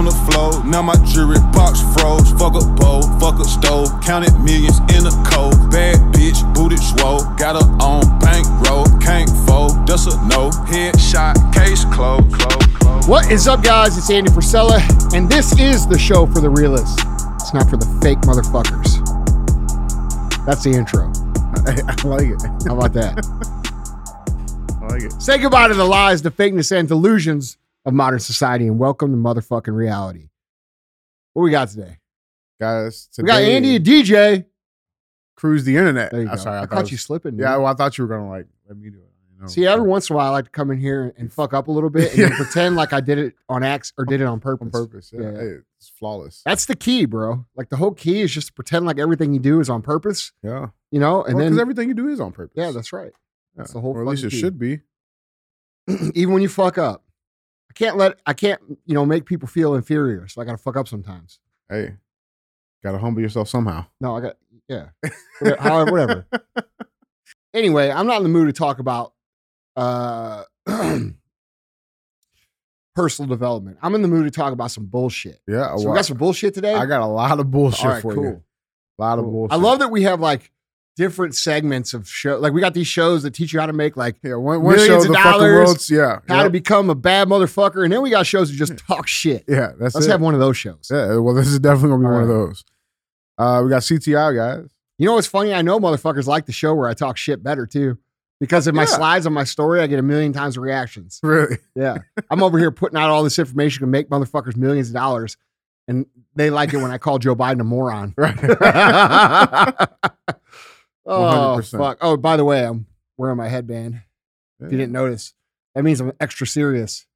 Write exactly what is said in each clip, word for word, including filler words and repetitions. on the floor. Now my jewelry box froze. Fuck a bowl, fuck a stove. Counted millions in a cold. Bad bitch, booted swole. Got her on bankroll. Can't fold, that's a no. Headshot, case closed. What is up, guys? It's Andy Frisella, and this is the show for the realists. It's not for the fake motherfuckers. That's the intro. I, I like it. How about that? I like it. Say goodbye to the lies, the fakeness, and delusions of modern society, and welcome to motherfucking reality. What we got today? Guys, today we got Andy and D J. Cruise the internet. I'm sorry, I, I caught was, you slipping. Dude. Yeah, well, I thought you were going to like, let me do it. You know, See, every so. once in a while, I like to come in here and fuck up a little bit and yeah. then pretend like I did it on accident or did it on purpose. On purpose, yeah. yeah. Hey, it's flawless. That's the key, bro. Like, the whole key is just to pretend like everything you do is on purpose. Yeah. You know, and well, then. Because everything you do is on purpose. Yeah, that's right. That's yeah. the whole Or at least it key. should be. Even when you fuck up. I can't let, I can't, you know, make people feel inferior. So I got to fuck up sometimes. Hey, got to humble yourself somehow. No, I got, yeah. Whatever, however, whatever. Anyway, I'm not in the mood to talk about uh, personal development. I'm in the mood to talk about some bullshit. Yeah. So well, we got some bullshit today? I got a lot of bullshit right, for cool. you. A lot cool. of bullshit. I love that we have like different segments of show. Like we got these shows that teach you how to make like yeah, one, one millions show, of dollars, world's, yeah, how yep. to become a bad motherfucker. And then we got shows that just talk shit. Yeah, that's Let's it. have one of those shows. Yeah, well, this is definitely going to be All one right. of those. Uh, we got C T I, guys. You know what's funny? I know motherfuckers like the show where I talk shit better too. Because in my yeah. slides on my story, I get a million times of reactions. Really? Yeah. I'm over here putting out all this information to make motherfuckers millions of dollars. And they like it when I call Joe Biden a moron. Right. Oh, fuck. Oh, by the way, I'm wearing my headband. Yeah. If you didn't notice, that means I'm extra serious.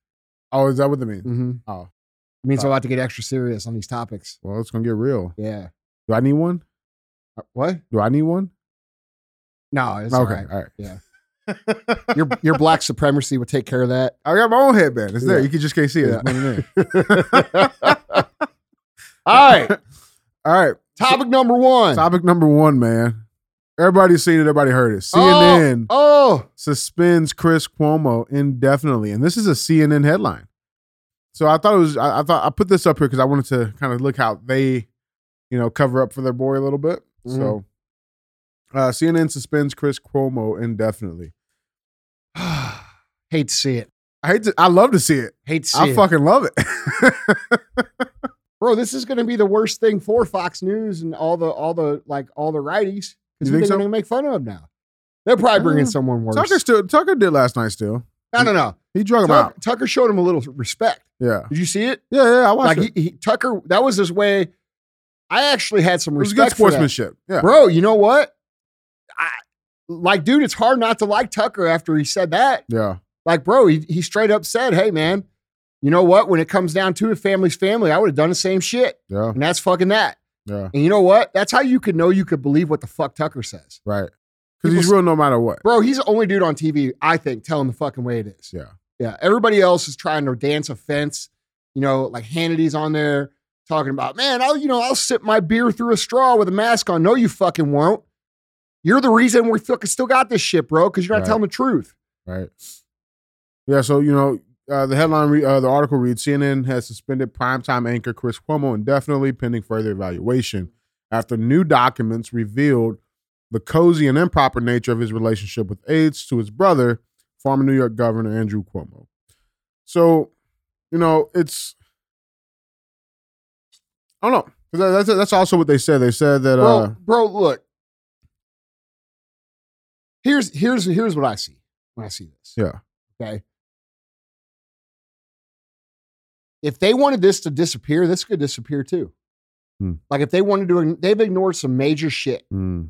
Oh, is that what it means? Mm-hmm. Oh. It means oh. I'm about to get extra serious on these topics. Well, it's going to get real. Yeah. Do I need one? What? Do I need one? No, it's okay. All right. All right. Yeah. your your black supremacy would take care of that. I got my own headband. It's yeah. there. You can just can't see it. Yeah. All right. All right. Topic number one. Topic number one, man. Everybody's seen it. Everybody heard it. C N N oh, oh. suspends Chris Cuomo indefinitely. And this is a C N N headline. So I thought it was, I, I thought I put this up here because I wanted to kind of look how they, you know, cover up for their boy a little bit. Mm-hmm. So Uh, C N N suspends Chris Cuomo indefinitely. Hate to see it. I hate to. I love to see it. Hate to see I it. I fucking love it, bro. This is going to be the worst thing for Fox News and all the all the like all the righties because they're going to make fun of him now. They're probably bringing uh, someone worse. Tucker still. Tucker did last night still. No, no, no. He drug Tuck, him out. Tucker showed him a little respect. Yeah. Did you see it? Yeah, yeah. I watched like, it. He, he, Tucker. That was his way. I actually had some respect. It was good sportsmanship. Yeah, bro. You know what? I, like, dude, it's hard not to like Tucker after he said that. Yeah. Like, bro, he, he straight up said, hey, man, you know what? When it comes down to a family's family, I would have done the same shit. Yeah. And that's fucking that. Yeah. And you know what? That's how you could know you could believe what the fuck Tucker says. Right. Because he's real no matter what. Bro, he's the only dude on T V, I think, telling the fucking way it is. Yeah. Yeah. Everybody else is trying to dance a fence. You know, like Hannity's on there talking about, man, I'll, you know, I'll sip my beer through a straw with a mask on. No, you fucking won't. You're the reason we fucking still got this shit, bro, because you're not right. telling the truth. Right. Yeah, so, you know, uh, the headline, re- uh, the article reads, C N N has suspended primetime anchor Chris Cuomo indefinitely pending further evaluation after new documents revealed the cozy and improper nature of his relationship with aides to his brother, former New York Governor Andrew Cuomo. So, you know, it's, I don't know. That's, that's also what they said. They said that. Bro, uh, bro look. Here's here's here's what I see when I see this. Yeah. Okay. If they wanted this to disappear, this could disappear too. Mm. Like if they wanted to, they've ignored some major shit. Mm.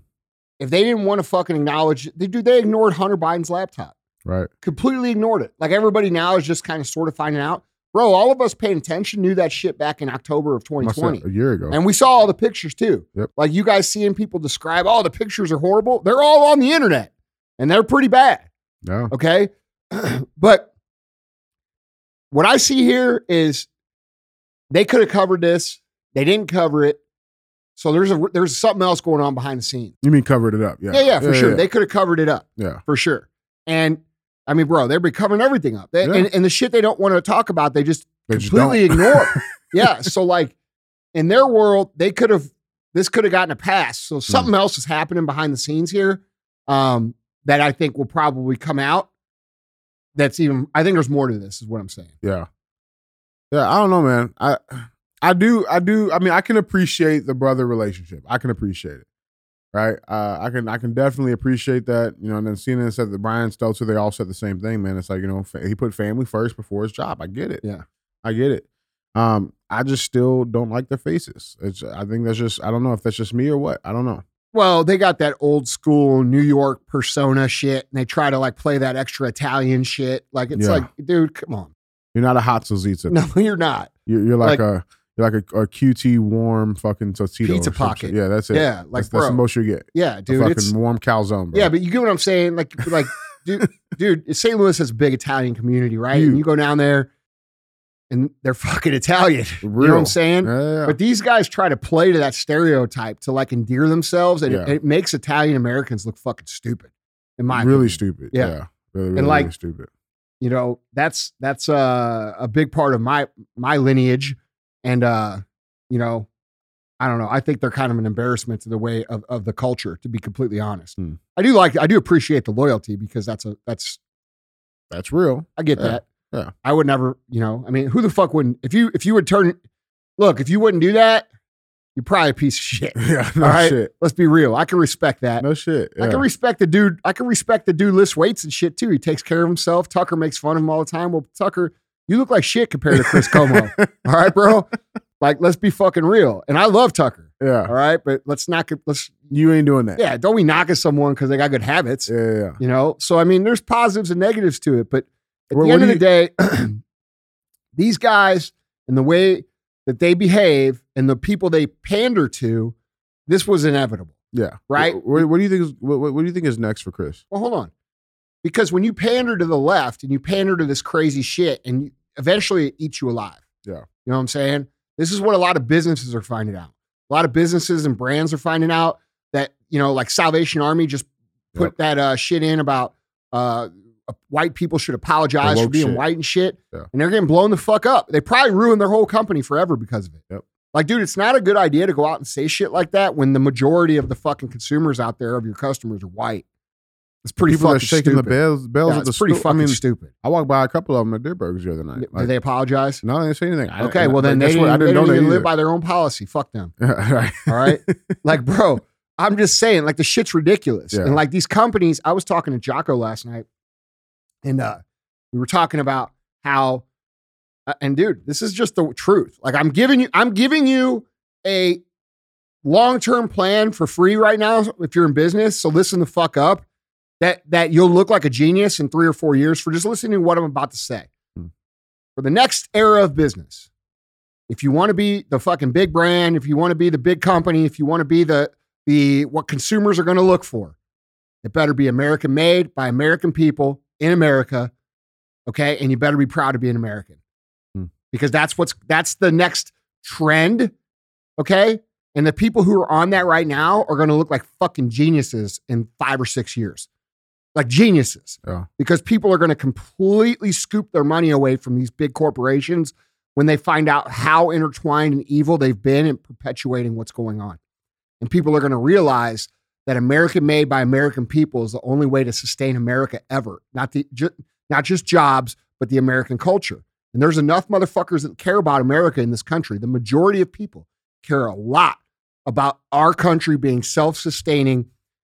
If they didn't want to fucking acknowledge, they do. They ignored Hunter Biden's laptop. Right. Completely ignored it. Like everybody now is just kind of sort of finding out. Bro, all of us paying attention knew that shit back in October of twenty twenty. A year ago. And we saw all the pictures too. Yep. Like you guys seeing people describe, oh, the pictures are horrible. They're all on the internet. And they're pretty bad. Yeah. Okay. But what I see here is they could have covered this. They didn't cover it. So there's a there's something else going on behind the scenes. You mean covered it up? Yeah. Yeah, yeah, for yeah, sure. Yeah. They could have covered it up. Yeah. For sure. And I mean, bro, they've been covering everything up. They, yeah. and, and the shit they don't want to talk about, they just they completely just ignore. Yeah. So like in their world, they could have, this could have gotten a pass. So something mm. else is happening behind the scenes here um, that I think will probably come out. That's even, I think there's more to this is what I'm saying. Yeah. Yeah. I don't know, man. I, I do. I do. I mean, I can appreciate the brother relationship. I can appreciate it. Right. Uh, I can I can definitely appreciate that. You know, and then C N N said that Brian Stelter, they all said the same thing, man. It's like, you know, fa- he put family first before his job. I get it. Yeah, I get it. Um, I just still don't like their faces. It's, I think that's just I don't know if that's just me or what. I don't know. Well, they got that old school New York persona shit. And they try to like play that extra Italian shit. Like, it's yeah. like, dude, come on. You're not a hot salsita. No, you're not. You're, you're like, like a. You're like a, a Q T warm fucking Totito. Pizza pocket. Yeah, that's it. Yeah, like that's, bro. That's the most you get. Yeah, dude. A fucking it's, warm calzone, bro. Yeah, but you get what I'm saying? Like, like, dude, dude, Saint Louis has a big Italian community, right? Dude. And you go down there and they're fucking Italian. Real. You know what I'm saying? Yeah. But these guys try to play to that stereotype to like endear themselves. And yeah. it, it makes Italian Americans look fucking stupid, in my really opinion. Stupid. Yeah. yeah. Really, really, and like, really stupid. You know, that's that's uh, a big part of my my lineage. And, uh, you know, I don't know. I think they're kind of an embarrassment to the way of, of the culture, to be completely honest. Mm. I do like, I do appreciate the loyalty because that's a, that's, that's real. I get yeah. that. Yeah. I would never, you know, I mean, who the fuck wouldn't, if you, if you would turn, look, if you wouldn't do that, you're probably a piece of shit. Yeah, no all right? shit. Let's be real. I can respect that. No shit. Yeah. I can respect the dude. I can respect the dude lifts weights and shit too. He takes care of himself. Tucker makes fun of him all the time. Well, Tucker, you look like shit compared to Chris Cuomo. All right, bro? Like, let's be fucking real. And I love Tucker. Yeah. All right? But let's not... Let's, you ain't doing that. Yeah. Don't we knock at someone because they got good habits. Yeah, yeah, yeah. You know? So, I mean, there's positives and negatives to it. But at well, the end of you, the day, these guys and the way that they behave and the people they pander to, this was inevitable. Yeah. Right? What, what do you think? Is, what, what do you think is next for Chris? Well, hold on. Because when you pander to the left and you pander to this crazy shit and you, eventually it eats you alive. Yeah. You know what I'm saying? This is what a lot of businesses are finding out. A lot of businesses and brands are finding out that, you know, like Salvation Army just put yep. that uh, shit in about uh, white people should apologize for being shit. white and shit. Yeah. And they're getting blown the fuck up. They probably ruined their whole company forever because of it. Yep. Like, dude, it's not a good idea to go out and say shit like that when the majority of the fucking consumers out there of your customers are white. It's pretty people fucking are shaking stupid. The bells, bells yeah, at the it's pretty stu- fucking I mean, stupid. I walked by a couple of them at their burgers the other night. Like, did they apologize? No, they didn't say anything. I okay, didn't, well then like, they didn't, they didn't even live by their own policy. Fuck them. Right. All right? Like, bro, I'm just saying, like, the shit's ridiculous. Yeah. And like these companies, I was talking to Jocko last night, and uh, we were talking about how, uh, and dude, this is just the truth. Like, I'm giving you, I'm giving you a long-term plan for free right now if you're in business, so listen the fuck up. That that you'll look like a genius in three or four years for just listening to what I'm about to say. Mm. For the next era of business, if you want to be the fucking big brand, if you want to be the big company, if you want to be the the what consumers are going to look for, it better be American made by American people in America, okay? And you better be proud to be an American mm. because that's what's that's the next trend, okay? And the people who are on that right now are going to look like fucking geniuses in five or six years. Like geniuses, yeah. Because people are going to completely scoop their money away from these big corporations when they find out how intertwined and evil they've been in perpetuating what's going on. And people are going to realize that American made by American people is the only way to sustain America ever. Not the ju- not just jobs, but the American culture. And there's enough motherfuckers that care about America in this country. The majority of people care a lot about our country being self-sustaining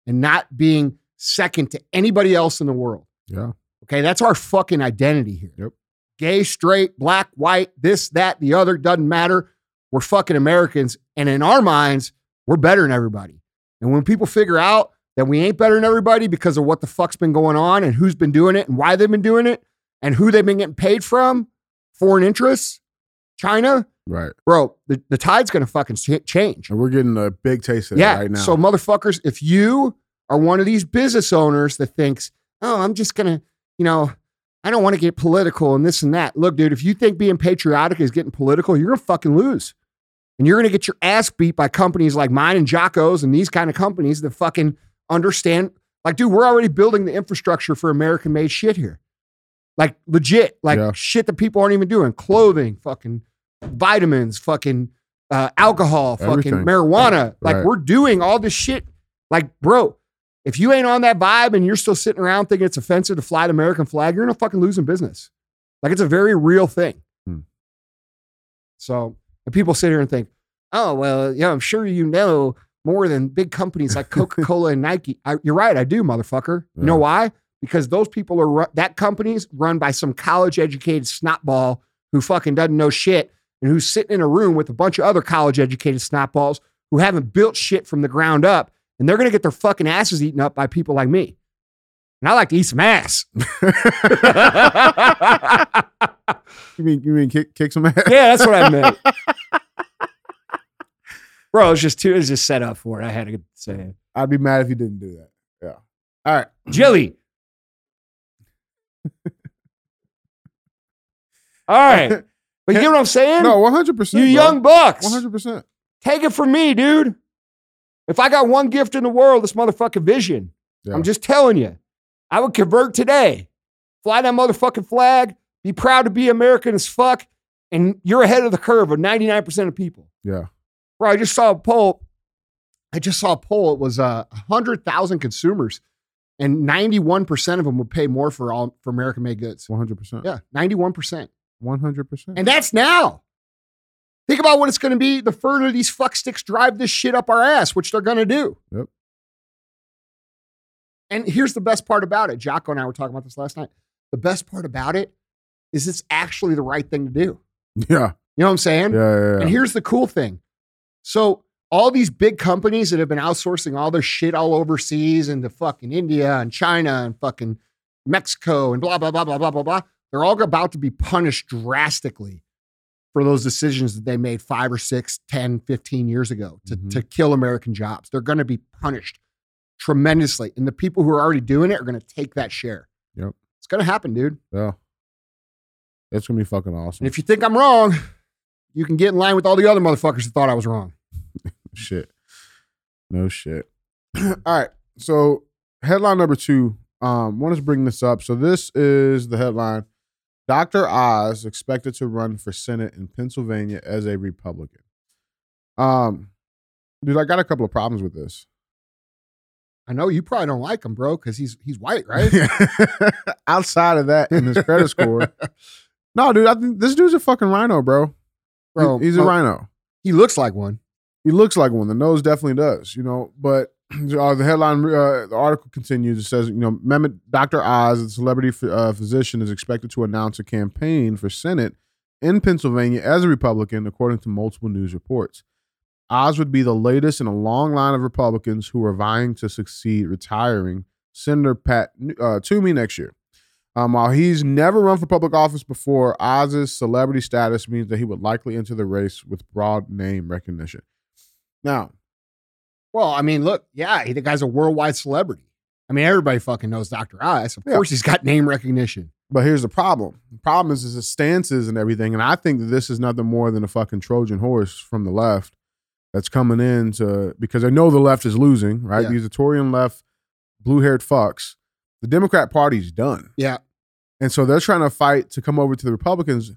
and not being second to anybody else in the world. Yeah. Okay. That's our fucking identity here. Yep. Gay, straight, black, white, this, that, the other, doesn't matter. We're fucking Americans. And in our minds, we're better than everybody. And when people figure out that we ain't better than everybody because of what the fuck's been going on and who's been doing it and why they've been doing it and who they've been getting paid from, foreign interests, China. Right. Bro, the, the tide's going to fucking change. And we're getting a big taste of it yeah. right now. So motherfuckers, if you are one of these business owners that thinks, oh, I'm just going to, you know, I don't want to get political and this and that. Look, dude, if you think being patriotic is getting political, you're going to fucking lose. And you're going to get your ass beat by companies like mine and Jocko's and these kind of companies that fucking understand. Like, dude, we're already building the infrastructure for American-made shit here. Like, legit. Like, yeah. shit that people aren't even doing. Clothing, fucking vitamins, fucking uh, alcohol, fucking everything. Marijuana. Like, right. We're doing all this shit. Like, bro, if you ain't on that vibe and you're still sitting around thinking it's offensive to fly an American flag, you're in a fucking losing business. Like, it's a very real thing. Hmm. So, and people sit here and think, oh, well, yeah, I'm sure you know more than big companies like Coca Cola and Nike. I, you're right, I do, motherfucker. Yeah. You know why? Because those people are, ru- that company's run by some college-educated snotball who fucking doesn't know shit and who's sitting in a room with a bunch of other college-educated snotballs who haven't built shit from the ground up, and they're going to get their fucking asses eaten up by people like me. And I like to eat some ass. you mean, you mean kick, kick some ass? Yeah, that's what I meant. Bro, it was just too, it was just set up for it. I had to say it. I'd be mad if you didn't do that. Yeah. All right. Jelly. All right. But you get what I'm saying? No, one hundred percent. You bro. Young bucks. one hundred percent. Take it from me, dude. If I got one gift in the world, it's motherfucking vision. Yeah. I'm just telling you. I would convert today. Fly that motherfucking flag. Be proud to be American as fuck. And you're ahead of the curve of ninety-nine percent of people. Yeah. Bro, I just saw a poll. I just saw a poll. It was uh, one hundred thousand consumers, and ninety-one percent of them would pay more for all for American-made goods. one hundred percent. Yeah, ninety-one percent. one hundred percent. And that's now. Think about what it's going to be the further these fuck sticks drive this shit up our ass, which they're going to do. Yep. And here's the best part about it. Jocko and I were talking about this last night. The best part about it is it's actually the right thing to do. Yeah. You know what I'm saying? Yeah, yeah, yeah. And here's the cool thing. So all these big companies that have been outsourcing all their shit all overseas into fucking India and China and fucking Mexico and blah, blah, blah, blah, blah, blah, blah. They're all about to be punished drastically for those decisions that they made five or six, ten, fifteen years ago to, mm-hmm. to kill American jobs. They're going to be punished tremendously. And the people who are already doing it are going to take that share. Yep. It's going to happen, dude. Yeah. It's going to be fucking awesome. And if you think I'm wrong, you can get in line with all the other motherfuckers that thought I was wrong. Shit. No shit. All right. So headline number two, um, wanted to bring this up. So this is the headline. Doctor Oz expected to run for Senate in Pennsylvania as a Republican. Um, dude, I got a couple of problems with this. I know you probably don't like him, bro, because he's he's white, right? Outside of that, and his credit score, no, dude, I think this dude's a fucking rhino, bro. Bro, he, he's a well, rhino. He looks like one. He looks like one. The nose definitely does, you know. But uh, the headline, uh, the article continues. It says, you know, Mehmet, Doctor Oz, the celebrity ph- uh, physician, is expected to announce a campaign for Senate in Pennsylvania as a Republican, according to multiple news reports. Oz would be the latest in a long line of Republicans who are vying to succeed retiring Senator Pat uh, Toomey next year. Um, while he's never run for public office before, Oz's celebrity status means that he would likely enter the race with broad name recognition. Now, well, I mean, look, yeah, he, the guy's a worldwide celebrity. I mean, everybody fucking knows Doctor Oz. Of yeah. course, he's got name recognition. But here's the problem. The problem is, is his stances and everything, and I think that this is nothing more than a fucking Trojan horse from the left. That's coming in to, because I know the left is losing, right? Yeah. These Tory left, blue-haired fucks. The Democrat Party's done. Yeah. And so they're trying to fight to come over to the Republicans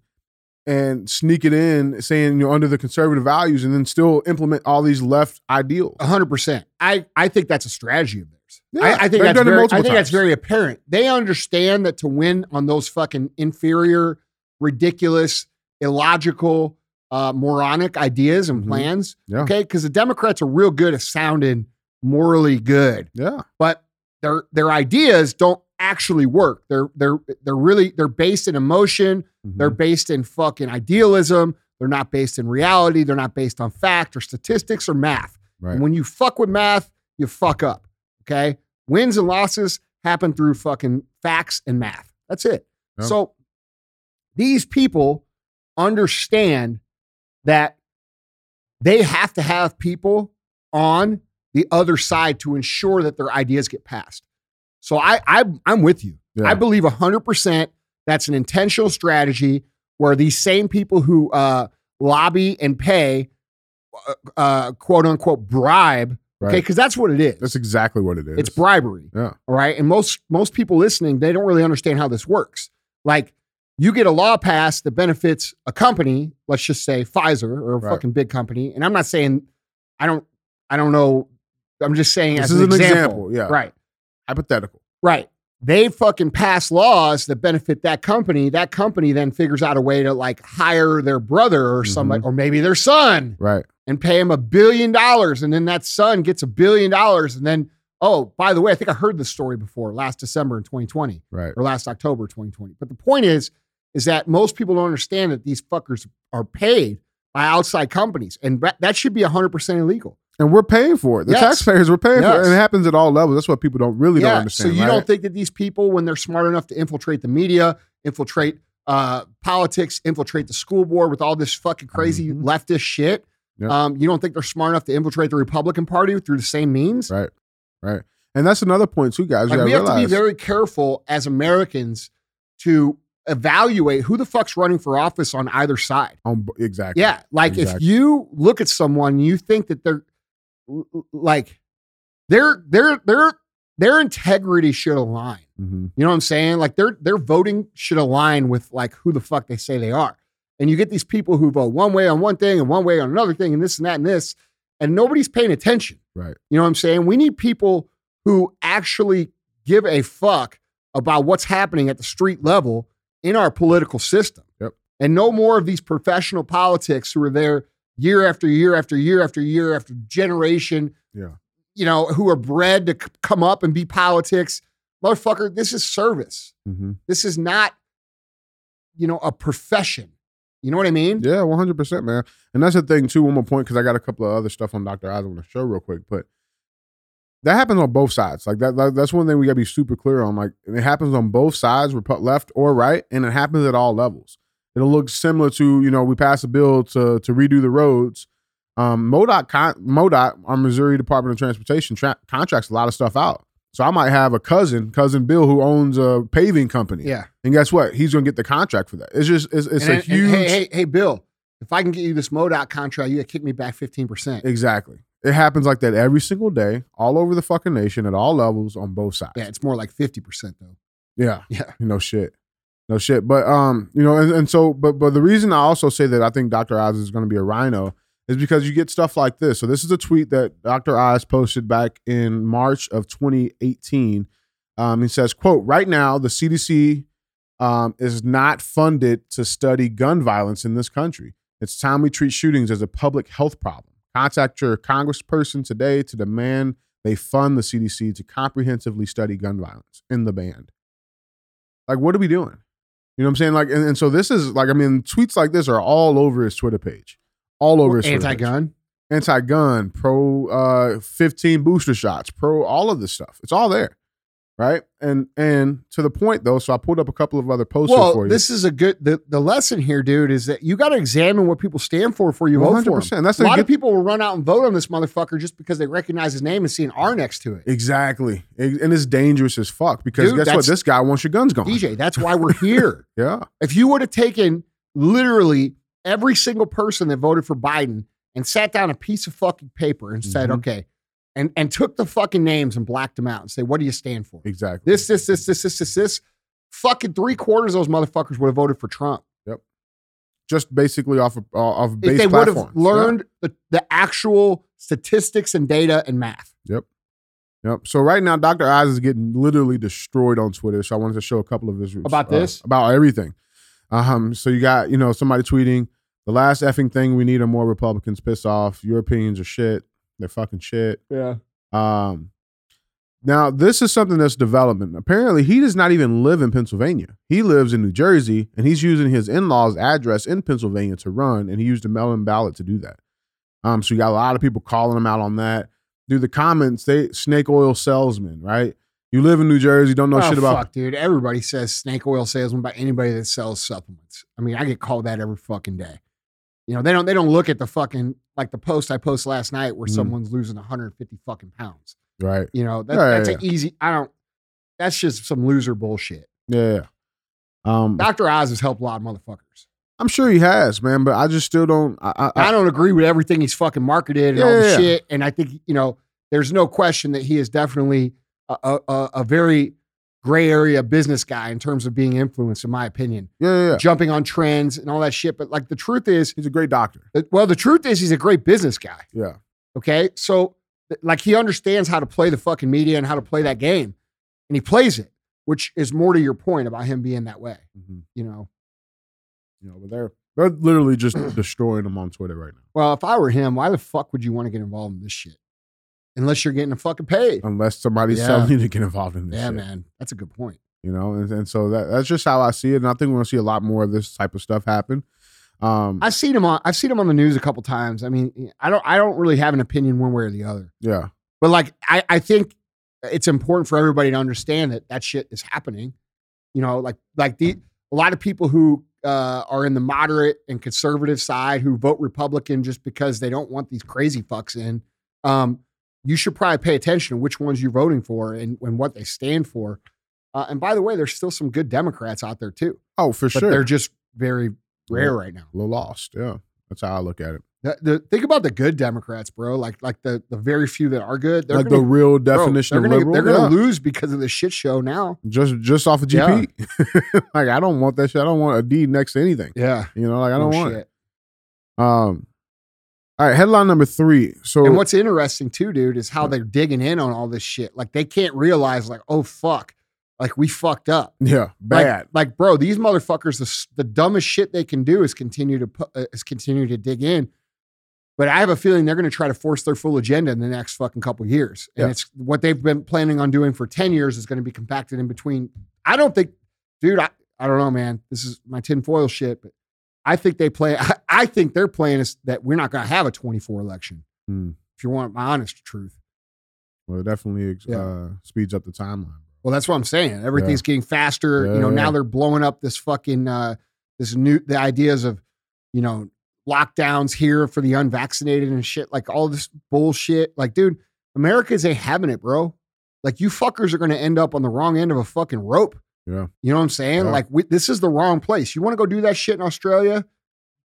and sneak it in, saying, you know, under the conservative values, and then still implement all these left ideals. one hundred percent. I, I think that's a strategy of theirs. Yeah, I, I think, that's very, I think that's very apparent. They understand that to win on those fucking inferior, ridiculous, illogical, Uh, moronic ideas and plans, mm-hmm. yeah. okay? Because the Democrats are real good at sounding morally good, yeah. But their their ideas don't actually work. They're they're they're really they're based in emotion. Mm-hmm. They're based in fucking idealism. They're not based in reality. They're not based on fact or statistics or math. Right. And when you fuck with math, you fuck up. Okay, wins and losses happen through fucking facts and math. That's it. Yeah. So these people understand that they have to have people on the other side to ensure that their ideas get passed. So I, I, I'm with you. Yeah. I believe one hundred percent that's an intentional strategy where these same people who uh, lobby and pay, uh, uh, quote unquote, bribe, right. okay, because that's what it is. That's exactly what it is. It's bribery, yeah. all right? And most most people listening, they don't really understand how this works. Like, you get a law passed that benefits a company, let's just say Pfizer or a right. fucking big company. And I'm not saying, I don't, I don't know. I'm just saying this as is an, an example. example. Yeah. Right. Hypothetical. Right. They fucking pass laws that benefit that company. That company then figures out a way to like hire their brother or mm-hmm. somebody, or maybe their son. Right. And pay him a billion dollars. And then that son gets a billion dollars. And then, oh, by the way, I think I heard this story before last December in twenty twenty. Right. Or last October twenty twenty. But the point is, is that most people don't understand that these fuckers are paid by outside companies. And that should be one hundred percent illegal. And we're paying for it. The yes. taxpayers, we're paying yes. for it. And it happens at all levels. That's what people don't really yeah. don't understand. So you right? don't think that these people, when they're smart enough to infiltrate the media, infiltrate uh, politics, infiltrate the school board with all this fucking crazy mm-hmm. leftist shit, yep. um, you don't think they're smart enough to infiltrate the Republican Party through the same means? Right, right. And that's another point too, guys. You like, we have realize. to be very careful as Americans to evaluate who the fuck's running for office on either side. Um, exactly. Yeah, like exactly. if you look at someone, you think that they're, like their their their their integrity should align. Mm-hmm. You know what I'm saying? Like their their voting should align with like who the fuck they say they are. And you get these people who vote one way on one thing and one way on another thing and this and that and this, and nobody's paying attention. Right. You know what I'm saying? We need people who actually give a fuck about what's happening at the street level in our political system. Yep. And no more of these professional politics who are there year after year after year after year after generation, yeah, you know, who are bred to c- come up and be politics. Motherfucker, this is service. Mm-hmm. This is not, you know, a profession. You know what I mean? Yeah, one hundred percent, man. And that's the thing, too, one more point, because I got a couple of other stuff on Doctor Oz on the show real quick, but that happens on both sides. Like, that, that that's one thing we got to be super clear on. Like, it happens on both sides, left or right, and it happens at all levels. It'll look similar to, you know, we passed a bill to to redo the roads. Um, MODOT, con- MODOT, our Missouri Department of Transportation, tra- contracts a lot of stuff out. So I might have a cousin, cousin Bill, who owns a paving company. Yeah. And guess what? He's going to get the contract for that. It's just, it's, it's and, a and, huge. And hey, hey, hey, Bill, if I can get you this MODOT contract, you got to kick me back fifteen percent. Exactly. It happens like that every single day, all over the fucking nation, at all levels, on both sides. Yeah, it's more like fifty percent though. Yeah. Yeah. No shit. No shit. But, um, you know, and, and so, but but the reason I also say that I think Doctor Oz is going to be a rhino is because you get stuff like this. So this is a tweet that Doctor Oz posted back in March of twenty eighteen. Um, he says, quote, right now, the C D C um, is not funded to study gun violence in this country. It's time we treat shootings as a public health problem. Contact your congressperson today to demand they fund the C D C to comprehensively study gun violence in the band. Like, what are we doing? You know what I'm saying? Like, and, and so this is like, I mean, tweets like this are all over his Twitter page, all over his anti-gun, page. anti-gun, pro uh, fifteen booster shots, pro all of this stuff. It's all there, right? And and to the point though, so I pulled up a couple of other posts well, for you. Well, this is a good the, the lesson here, dude, is that you got to examine what people stand for before you vote for them. That's a lot good, of people will run out and vote on this motherfucker just because they recognize his name and see an R next to it. Exactly. And it's dangerous as fuck because dude, guess what? This guy wants your guns gone. D J, that's why we're here. Yeah. If you would have taken literally every single person that voted for Biden and sat down a piece of fucking paper and mm-hmm. said, okay, and and took the fucking names and blacked them out and say, what do you stand for? Exactly. This, this, this, this, this, this, this. Fucking three quarters of those motherfuckers would have voted for Trump. Yep. Just basically off of, uh, off of base platforms. If they would have learned yeah. the, the actual statistics and data and math. Yep. Yep. So right now, Doctor Oz is getting literally destroyed on Twitter. So I wanted to show a couple of his roots. About this? Uh, about everything. Um. So you got, you know, somebody tweeting, the last effing thing we need are more Republicans pissed off. Europeans are shit. They're fucking shit. Yeah. Um, now, this is something that's development. Apparently, he does not even live in Pennsylvania. He lives in New Jersey, and he's using his in-laws' address in Pennsylvania to run, and he used a mail-in ballot to do that. Um, so you got a lot of people calling him out on that. Through the comments, they snake oil salesman, right? You live in New Jersey, don't know oh, shit about... fuck, dude. Everybody says snake oil salesman by anybody that sells supplements. I mean, I get called that every fucking day. You know, they don't they don't look at the fucking, like the post I posted last night where mm. someone's losing one hundred fifty fucking pounds. Right. You know, that, yeah, that's yeah, an yeah. easy, I don't, that's just some loser bullshit. Yeah. Um, Doctor Oz has helped a lot of motherfuckers. I'm sure he has, man, but I just still don't. I, I, I don't agree with everything he's fucking marketed and yeah, all the yeah. shit. And I think, you know, there's no question that he is definitely a, a, a very gray area business guy in terms of being influenced, in my opinion. Yeah, yeah, yeah. Jumping on trends and all that shit. But like the truth is, he's a great doctor. Well, the truth is he's a great business guy. Yeah. Okay. So like he understands how to play the fucking media and how to play that game. And he plays it, which is more to your point about him being that way. Mm-hmm. You know? You know, but they're, they're literally just destroying him on Twitter right now. Well, if I were him, why the fuck would you want to get involved in this shit? Unless you're getting a fucking paid. Unless somebody's yeah. telling you to get involved in this yeah, shit. Yeah, man. That's a good point. You know, and, and so that, that's just how I see it. And I think we're going to see a lot more of this type of stuff happen. Um, I've seen him on I've seen him on the news a couple times. I mean, I don't I don't really have an opinion one way or the other. Yeah. But like I, I think it's important for everybody to understand that that shit is happening. You know, like like the a lot of people who uh, are in the moderate and conservative side who vote Republican just because they don't want these crazy fucks in. Um, you should probably pay attention to which ones you're voting for and, and what they stand for. Uh, and by the way, there's still some good Democrats out there too. Oh, for but sure. They're just very rare right now. A little lost. Yeah. That's how I look at it. The, the, think about the good Democrats, bro. Like like the, the very few that are good. They're like gonna, the real definition bro, of liberal. They're going to yeah. lose because of the shit show now. Just just off of G P. Yeah. Like, I don't want that shit. I don't want a D next to anything. Yeah. You know, like I don't oh, want shit. it. Um, All right, headline number three. So, and what's interesting too, dude, is how they're digging in on all this shit. Like they can't realize, like, oh fuck, like we fucked up. Yeah, bad. Like, like bro, these motherfuckers, the, the dumbest shit they can do is continue to uh, is continue to dig in. But I have a feeling they're going to try to force their full agenda in the next fucking couple of years. And yeah. it's what they've been planning on doing for ten years is going to be compacted in between. I don't think, dude. I, I don't know, man. This is my tinfoil shit, but. I think they play. I think their plan is that we're not going to have a twenty-four election. Hmm. If you want my honest truth, well, it definitely uh, yeah. speeds up the timeline. Well, that's what I'm saying. Everything's yeah. getting faster. Yeah, you know, yeah. now they're blowing up this fucking uh, this new the ideas of you know lockdowns here for the unvaccinated and shit like all this bullshit. Like, dude, America's ain't having it, bro. Like, you fuckers are going to end up on the wrong end of a fucking rope. Yeah. You know what I'm saying? Yeah. Like, we, this is the wrong place. You want to go do that shit in Australia?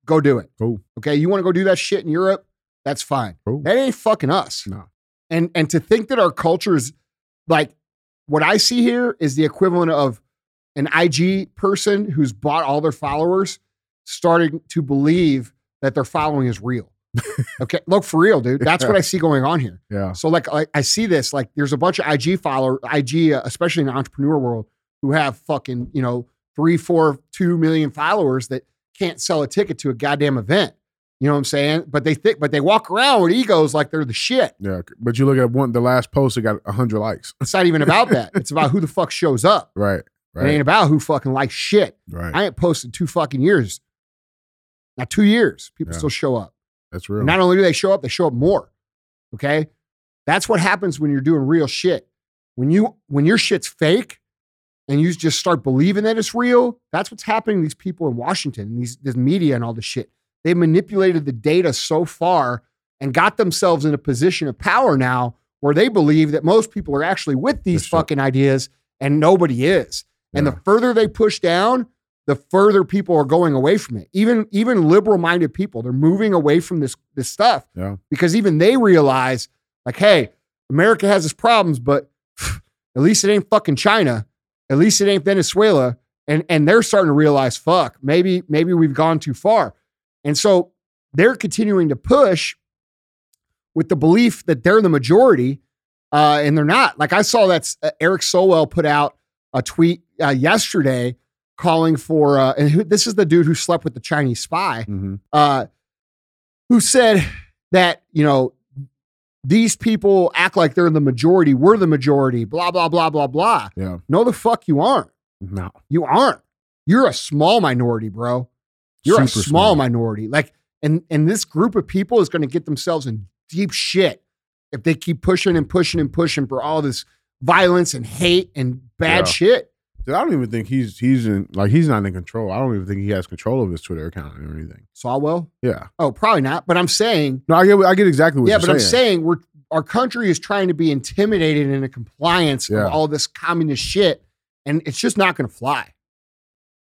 Go do it. Cool. Okay. You want to go do that shit in Europe? That's fine. Cool. That ain't fucking us. No. And and to think that our culture is like what I see here is the equivalent of an I G person who's bought all their followers starting to believe that their following is real. Okay. Look, for real, dude. That's yeah. what I see going on here. Yeah. So like, like I see this, like there's a bunch of I G follower, I G, uh, especially in the entrepreneur world, who have fucking, you know, three, four, two million followers that can't sell a ticket to a goddamn event. You know what I'm saying? But they think, but they walk around with egos like they're the shit. Yeah, but you look at one, the last post that got a hundred likes. It's not even about that. It's about who the fuck shows up. Right, right. It ain't about who fucking likes shit. Right. I ain't posted two fucking years. Now two years, people yeah. still show up. That's real. And not only do they show up, they show up more. Okay, that's what happens when you're doing real shit. When you when your shit's fake. And you just start believing that it's real. That's what's happening to these people in Washington and these this media and all this shit. They manipulated the data so far and got themselves in a position of power now where they believe that most people are actually with these That's fucking true. ideas and nobody is. Yeah. And the further they push down, the further people are going away from it. Even even liberal-minded people, they're moving away from this, this stuff yeah. because even they realize, like, hey, America has its problems, but pff, at least it ain't fucking China. At least it ain't Venezuela. And, and they're starting to realize, fuck, maybe, maybe we've gone too far. And so they're continuing to push with the belief that they're the majority uh, and they're not. Like I saw that uh, Eric Swalwell put out a tweet uh, yesterday calling for, uh, and who, this is the dude who slept with the Chinese spy, mm-hmm. uh, who said that, you know, these people act like they're the majority. We're the majority. Blah, blah, blah, blah, blah. Yeah. No, the fuck you aren't. No. You aren't. You're a small minority, bro. You're Super a small, small minority. Like, and, and this group of people is going to get themselves in deep shit if they keep pushing and pushing and pushing for all this violence and hate and bad yeah. shit. Dude, I don't even think he's he's in like he's not in control. I don't even think he has control of his Twitter account or anything. Swalwell? Yeah. Oh, probably not. But I'm saying no. I get I get exactly what yeah, you're saying. Yeah, but I'm saying we're our country is trying to be intimidated into compliance yeah. of all this communist shit, and it's just not going to fly.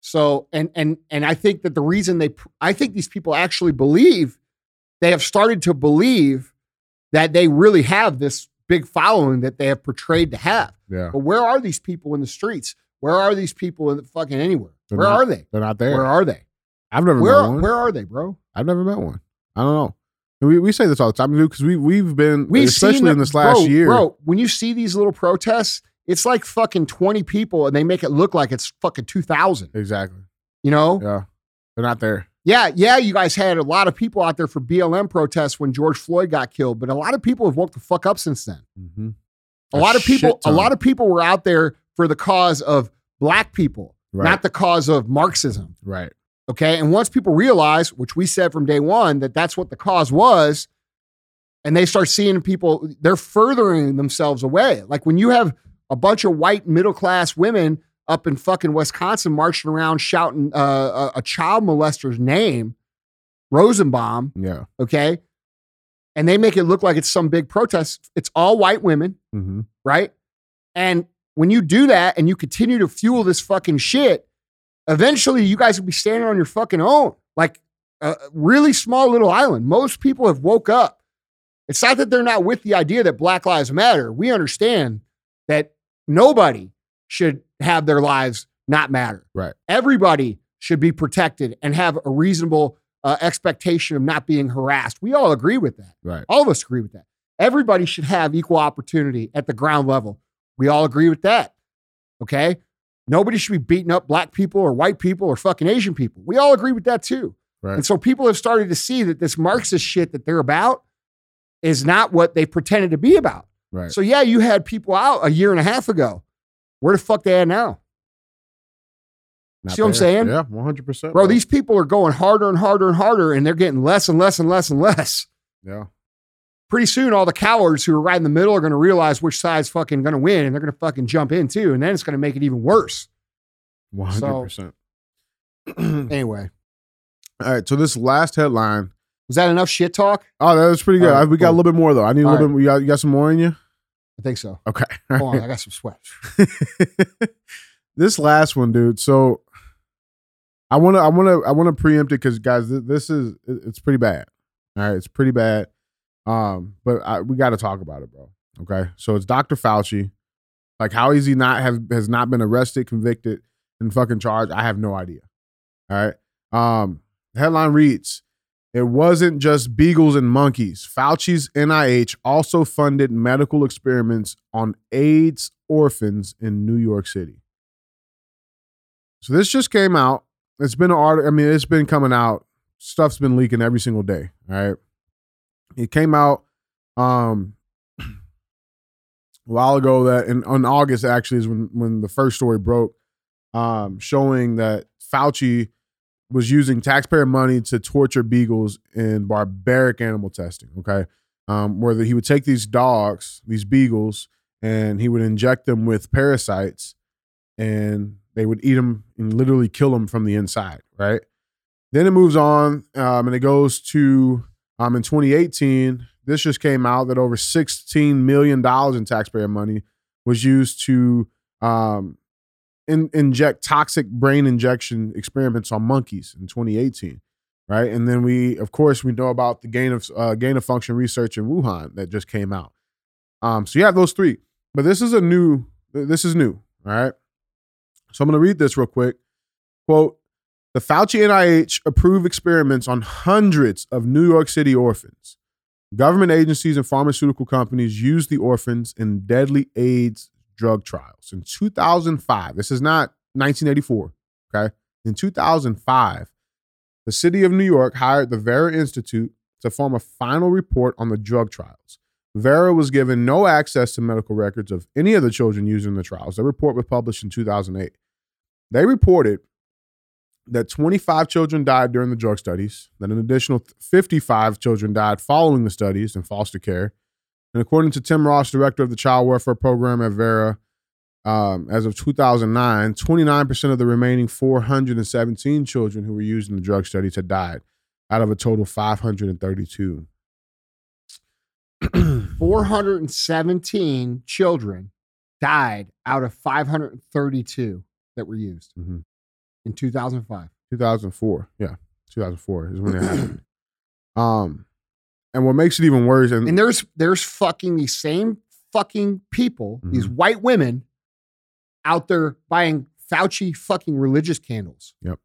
So and and and I think that the reason they I think these people actually believe they have started to believe that they really have this big following that they have portrayed to have. Yeah. But where are these people in the streets? Where are these people in the fucking anywhere? They're where not, are they? They're not there. Where are they? I've never where, met one. Where are they, bro? I've never met one. I don't know. And we, we say this all the time, dude, because we, we've been, we've especially them, in this last bro, year. Bro, when you see these little protests, it's like fucking twenty people and they make it look like it's fucking two thousand. Exactly. You know? Yeah. They're not there. Yeah, yeah, you guys had a lot of people out there for B L M protests when George Floyd got killed, but a lot of people have woke the fuck up since then. Mm-hmm. A, a lot of people, ton. a lot of people were out there for the cause of black people, right. Not the cause of Marxism. Right. Okay. And once people realize, which we said from day one, that that's what the cause was, and they start seeing people, they're furthering themselves away. Like when you have a bunch of white middle-class women up in fucking Wisconsin marching around shouting uh, a, a child molester's name, Rosenbaum. Yeah. Okay. And they make it look like it's some big protest. It's all white women. Mm-hmm. Right. And when you do that and you continue to fuel this fucking shit, eventually you guys will be standing on your fucking own, like a really small little island. Most people have woke up. It's not that they're not with the idea that Black Lives Matter. We understand that nobody should have their lives not matter. Right. Everybody should be protected and have a reasonable uh, expectation of not being harassed. We all agree with that. Right. All of us agree with that. Everybody should have equal opportunity at the ground level. We all agree with that. Okay. Nobody should be beating up black people or white people or fucking Asian people. We all agree with that too. Right. And so people have started to see that this Marxist shit that they're about is not what they pretended to be about. Right. So yeah, you had people out a year and a half ago. Where the fuck they at now? Not see there. What I'm saying? Yeah, one hundred percent. Bro, bro, these people are going harder and harder and harder, and they're getting less and less and less and less. Yeah. Pretty soon, all the cowards who are right in the middle are going to realize which side's fucking going to win, and they're going to fucking jump in too, and then it's going to make it even worse. one hundred percent. So, anyway. All right, so this last headline. Was that enough shit talk? Oh, that was pretty good. Right, we got cool. a little bit more, though. I need all a little right. bit. You got, you got some more in you? I think so. Okay. Hold on, I got some sweat. This last one, dude. So I want to, I want to, I want to preempt it because, guys, this is, it's pretty bad. All right, it's pretty bad. Um, but I, we got to talk about it, bro. Okay. So it's Doctor Fauci. Like, how is he not have has not been arrested, convicted, and fucking charged? I have no idea. All right. Um, the headline reads: It wasn't just beagles and monkeys. Fauci's N I H also funded medical experiments on AIDS orphans in New York City. So this just came out. It's been an article. I mean, it's been coming out. Stuff's been leaking every single day. All right. It came out um, a while ago that in on August actually is when, when the first story broke, um, showing that Fauci was using taxpayer money to torture beagles in barbaric animal testing, okay? Um, where the, he would take these dogs, these beagles, and he would inject them with parasites, and they would eat them and literally kill them from the inside, right? Then it moves on, um, and it goes to, um, in twenty eighteen, this just came out that over sixteen million dollars in taxpayer money was used to um, In, inject toxic brain injection experiments on monkeys in twenty eighteen, right? And then we, of course, we know about the gain of uh, gain of function research in Wuhan that just came out. Um, so you have those three, but this is a new. This is new, all right. So I'm going to read this real quick. Quote: The Fauci N I H approved experiments on hundreds of New York City orphans. Government agencies and pharmaceutical companies used the orphans in deadly AIDS drug trials. In two thousand five, this is not nineteen eighty-four, okay? In two thousand five, the city of New York hired the Vera Institute to form a final report on the drug trials. Vera was given no access to medical records of any of the children used in the trials. The report was published in two thousand eight. They reported that twenty-five children died during the drug studies, that an additional fifty-five children died following the studies in foster care. And according to Tim Ross, director of the Child Welfare Program at Vera, um, as of two thousand nine, twenty-nine percent of the remaining four hundred seventeen children who were used in the drug studies had died out of a total five hundred thirty-two. four hundred seventeen children died out of five hundred thirty-two that were used mm-hmm. in two thousand five. two thousand four. Yeah, two thousand four is when it happened. Um. And what makes it even worse, and, and there's there's fucking these same fucking people, mm-hmm. these white women out there buying Fauci fucking religious candles. Yep.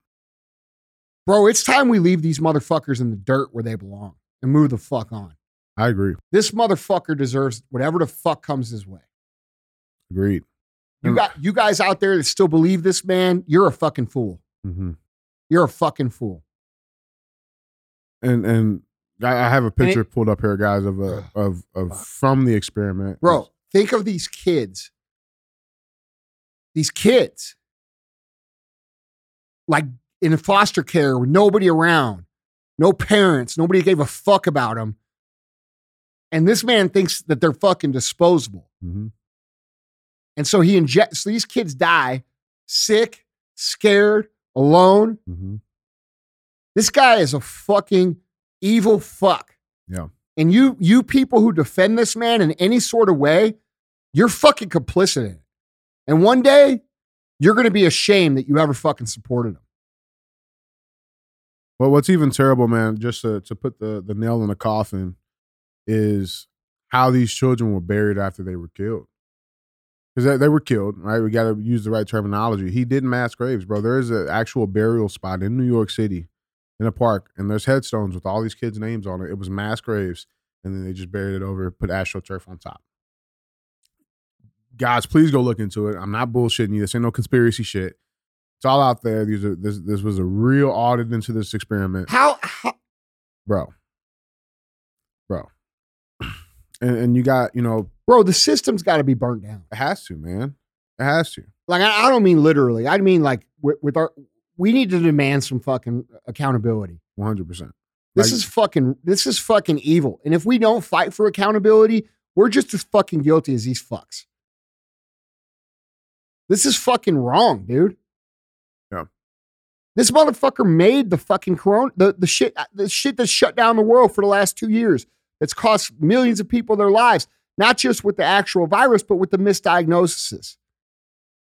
Bro, it's time we leave these motherfuckers in the dirt where they belong and move the fuck on. I agree. This motherfucker deserves whatever the fuck comes his way. Agreed. You got you guys out there that still believe this man, you're a fucking fool. Mm-hmm. You're a fucking fool. And and I have a picture it, pulled up here, guys, of a, of of fuck. from the experiment. Bro, think of these kids. These kids, like in foster care with nobody around, no parents, nobody gave a fuck about them. And this man thinks that they're fucking disposable. Mm-hmm. And so he injects, so these kids die sick, scared, alone. Mm-hmm. This guy is a fucking evil fuck. Yeah. And you you people who defend this man in any sort of way, you're fucking complicit in it. And one day, you're going to be ashamed that you ever fucking supported him. Well, what's even terrible, man, just to, to put the, the nail in the coffin, is how these children were buried after they were killed. Because they were killed, right? We got to use the right terminology. He did mass graves, bro. There is an actual burial spot in New York City in a park, and there's headstones with all these kids' names on it. It was mass graves, and then they just buried it over, put astroturf on top. Guys, please go look into it. I'm not bullshitting you. This ain't no conspiracy shit. It's all out there. These are, this this was a real audit into this experiment. How? how? Bro. Bro. And, and you got, you know... Bro, the system's got to be burnt down. It has to, man. It has to. Like, I, I don't mean literally. I mean, like, with, with our... We need to demand some fucking accountability. one hundred percent. This like, is fucking... This is fucking evil. And if we don't fight for accountability, we're just as fucking guilty as these fucks. This is fucking wrong, dude. Yeah. This motherfucker made the fucking corona... The, the, shit, the shit that shut down the world for the last two years. That's cost millions of people their lives. Not just with the actual virus, but with the misdiagnoses.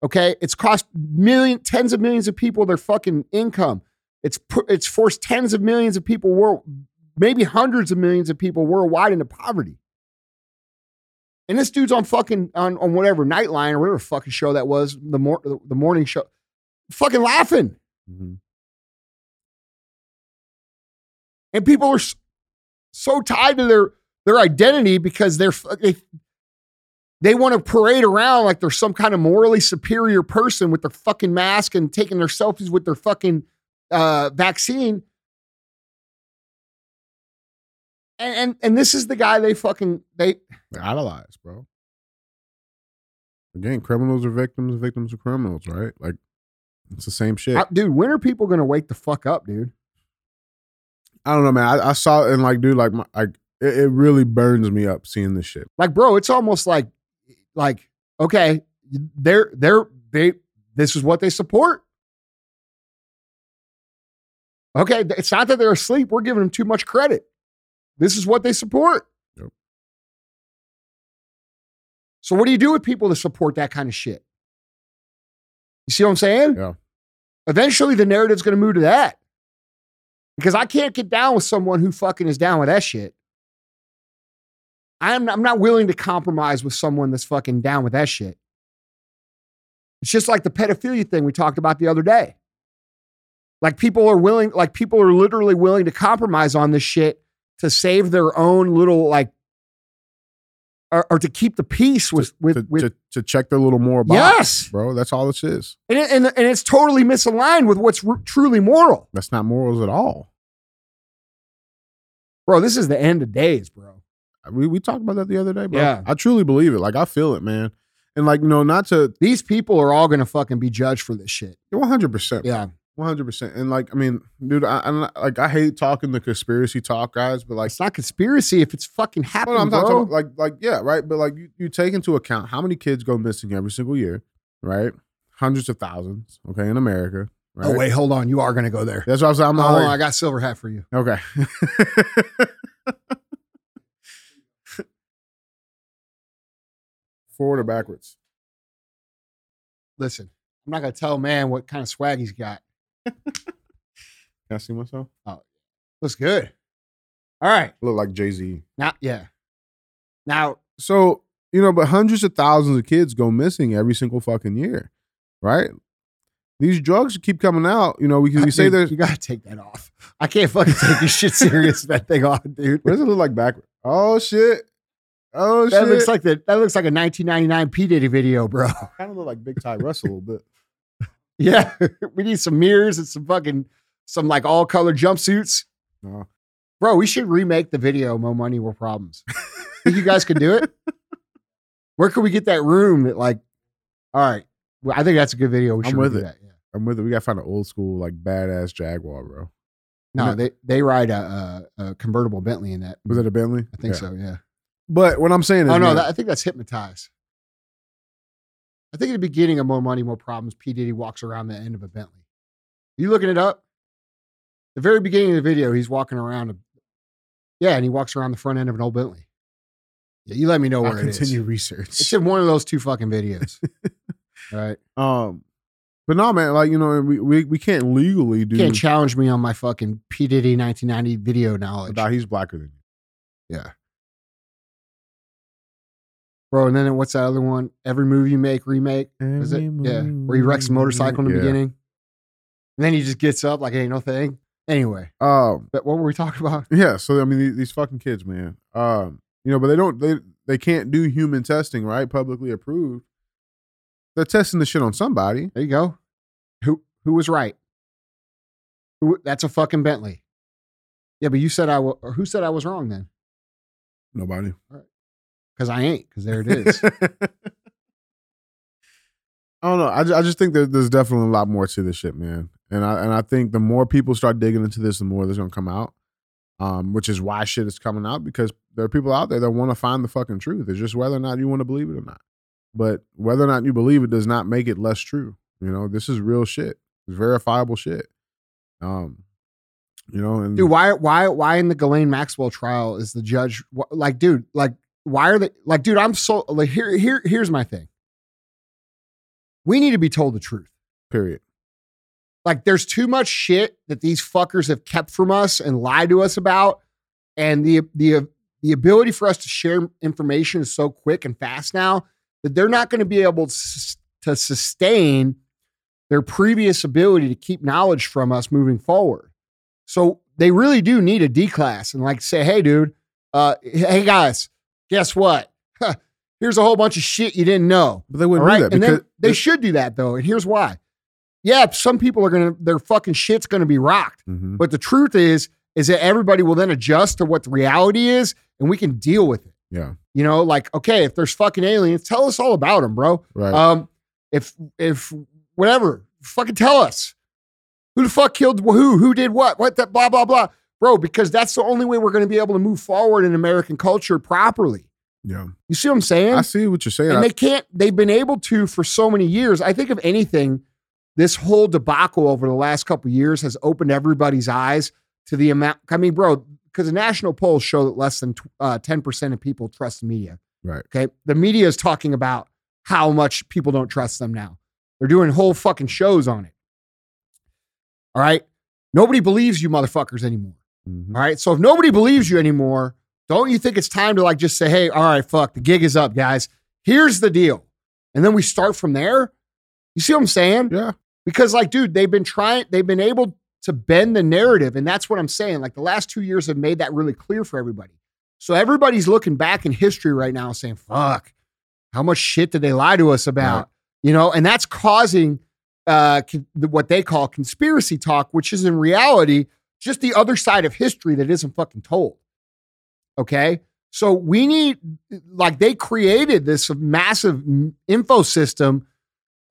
Okay? It's cost million, tens of millions of people their fucking income. It's it's forced tens of millions of people, world, maybe hundreds of millions of people worldwide into poverty. And this dude's on fucking, on, on whatever, Nightline or whatever fucking show that was, the, mor- the morning show, fucking laughing. Mm-hmm. And people are so tied to their... Their identity, because they're they, they want to parade around like they're some kind of morally superior person with their fucking mask and taking their selfies with their fucking uh, vaccine. And, and and this is the guy they fucking they they're idolized, bro. Again, criminals are victims, victims are criminals, right? Like it's the same shit, I, dude. When are people gonna wake the fuck up, dude? I don't know, man. I, I saw it and like, dude, like my like. It really burns me up seeing this shit. Like, bro, it's almost like, like, okay, they're, they're, they, this is what they support. Okay. It's not that they're asleep. We're giving them too much credit. This is what they support. Yep. So what do you do with people that support that kind of shit? You see what I'm saying? Yeah. Eventually the narrative's going to move to that, because I can't get down with someone who fucking is down with that shit. I'm I'm not willing to compromise with someone that's fucking down with that shit. It's just like the pedophilia thing we talked about the other day. Like people are willing, like people are literally willing to compromise on this shit to save their own little like, or, or to keep the peace with to, with, to, with to, to check their little moral box. Yes, bro, that's all this is. And it, and and it's totally misaligned with what's re- truly moral. That's not morals at all, bro. This is the end of days, bro. We we talked about that the other day, bro. Yeah. I truly believe it. Like, I feel it, man. And like, no, not to... These people are all going to fucking be judged for this shit. one hundred percent. Yeah. one hundred percent. And like, I mean, dude, I, I'm not, like, I hate talking the conspiracy talk, guys, but like... It's not conspiracy if it's fucking happening, well, I'm not talking, like, like, yeah, right? But like, you, you take into account how many kids go missing every single year, right? Hundreds of thousands, okay, in America. Right? Oh, wait, hold on. You are going to go there. That's what I was saying. I'm not oh, I got silver hat for you. Okay. Forward or backwards? Listen, I'm not gonna tell man what kind of swag he's got. Can I see myself? Oh, looks good. All right. I look like Jay-Z. Not yeah. Now, so You know, but hundreds of thousands of kids go missing every single fucking year, right? These drugs keep coming out. You know, we can we say there's... You got to take that off. I can't fucking take this shit serious, that thing off, dude. What does it look like backwards? Oh, shit. Oh, that shit. Looks like the, that looks like a nineteen ninety-nine P. Diddy video, bro. Kind of look like Big Ty Russell a little bit. Yeah. We need some mirrors and some fucking, some like all color jumpsuits. No. Bro, we should remake the video, Mo Money, More Problems. Think you guys can do it? Where can we get that room that like, all right, well, I think that's a good video. We should I'm with it. That. Yeah. I'm with it. We got to find an old school, like badass Jaguar, bro. No, no. they, they ride a, a, a convertible Bentley in that. Was it a Bentley? I think yeah. so, yeah. But what I'm saying is... Oh, no, man, that, I think that's Hypnotized. I think at the beginning of More Money, More Problems, P. Diddy walks around the end of a Bentley. Are you looking it up? The very beginning of the video, he's walking around. A, yeah, and he walks around the front end of an old Bentley. Yeah, you let me know where I'll it is. Continue research. It's in one of those two fucking videos. All right. Um, but no, man, like, you know, we, we, we can't legally do... You can't challenge me on my fucking P. Diddy nineteen ninety video knowledge. Nah, he's blacker than you. Yeah. Bro, and then what's that other one? Every Move You Make, remake. Is it? Yeah. Where he wrecks a motorcycle in the yeah. beginning. And then he just gets up like, hey, no thing. Anyway. Um, but what were we talking about? Yeah. So, I mean, these, these fucking kids, man. Um, you know, but they don't, they, they can't do human testing, right? Publicly approved. They're testing the shit on somebody. There you go. Who, who was right? Who, that's a fucking Bentley. Yeah, but you said I was, or who said I was wrong then? Nobody. All right. Because I ain't, because there it is. I don't know. I, I just think that there's definitely a lot more to this shit, man. And I and I think the more people start digging into this, the more there's going to come out, um, which is why shit is coming out, because there are people out there that want to find the fucking truth. It's just whether or not you want to believe it or not. But whether or not you believe it does not make it less true. You know, this is real shit. It's verifiable shit. Um, you know, and dude, why, why, why in the Ghislaine Maxwell trial is the judge like, dude, like, why are they like, dude, I'm so like, here, here, here's my thing. We need to be told the truth, period. Like, there's too much shit that these fuckers have kept from us and lied to us about. And the, the, the ability for us to share information is so quick and fast now that they're not going to be able to, to sustain their previous ability to keep knowledge from us moving forward. So they really do need a D-class and like say, hey, dude, uh, hey guys, guess what? Huh. Here's a whole bunch of shit you didn't know. But they wouldn't right? do that. And then they, they should do that, though. And here's why. Yeah, some people are going to, their fucking shit's going to be rocked. Mm-hmm. But the truth is, is that everybody will then adjust to what the reality is, and we can deal with it. Yeah. You know, like, okay, if there's fucking aliens, tell us all about them, bro. Right. Um, if, if, whatever, fucking tell us. Who the fuck killed who? Who did what? What that blah, blah, blah. Bro, because that's the only way we're going to be able to move forward in American culture properly. Yeah. You see what I'm saying? I see what you're saying. And I, they can't, they've been able to for so many years. I think if anything, this whole debacle over the last couple of years has opened everybody's eyes to the amount. I mean, bro, because the national polls show that less than uh, ten percent of people trust the media. Right. Okay. The media is talking about how much people don't trust them now. They're doing whole fucking shows on it. All right. Nobody believes you motherfuckers anymore. Mm-hmm. All right. So if nobody believes you anymore, don't you think it's time to like just say, hey, all right, fuck, the gig is up, guys. Here's the deal. And then we start from there. You see what I'm saying? Yeah. Because like, dude, they've been trying, they've been able to bend the narrative. And that's what I'm saying. Like the last two years have made that really clear for everybody. So everybody's looking back in history right now saying, fuck, how much shit did they lie to us about? Yeah. You know, and that's causing uh, what they call conspiracy talk, which is in reality just the other side of history that isn't fucking told. Okay. So we need, like, they created this massive info system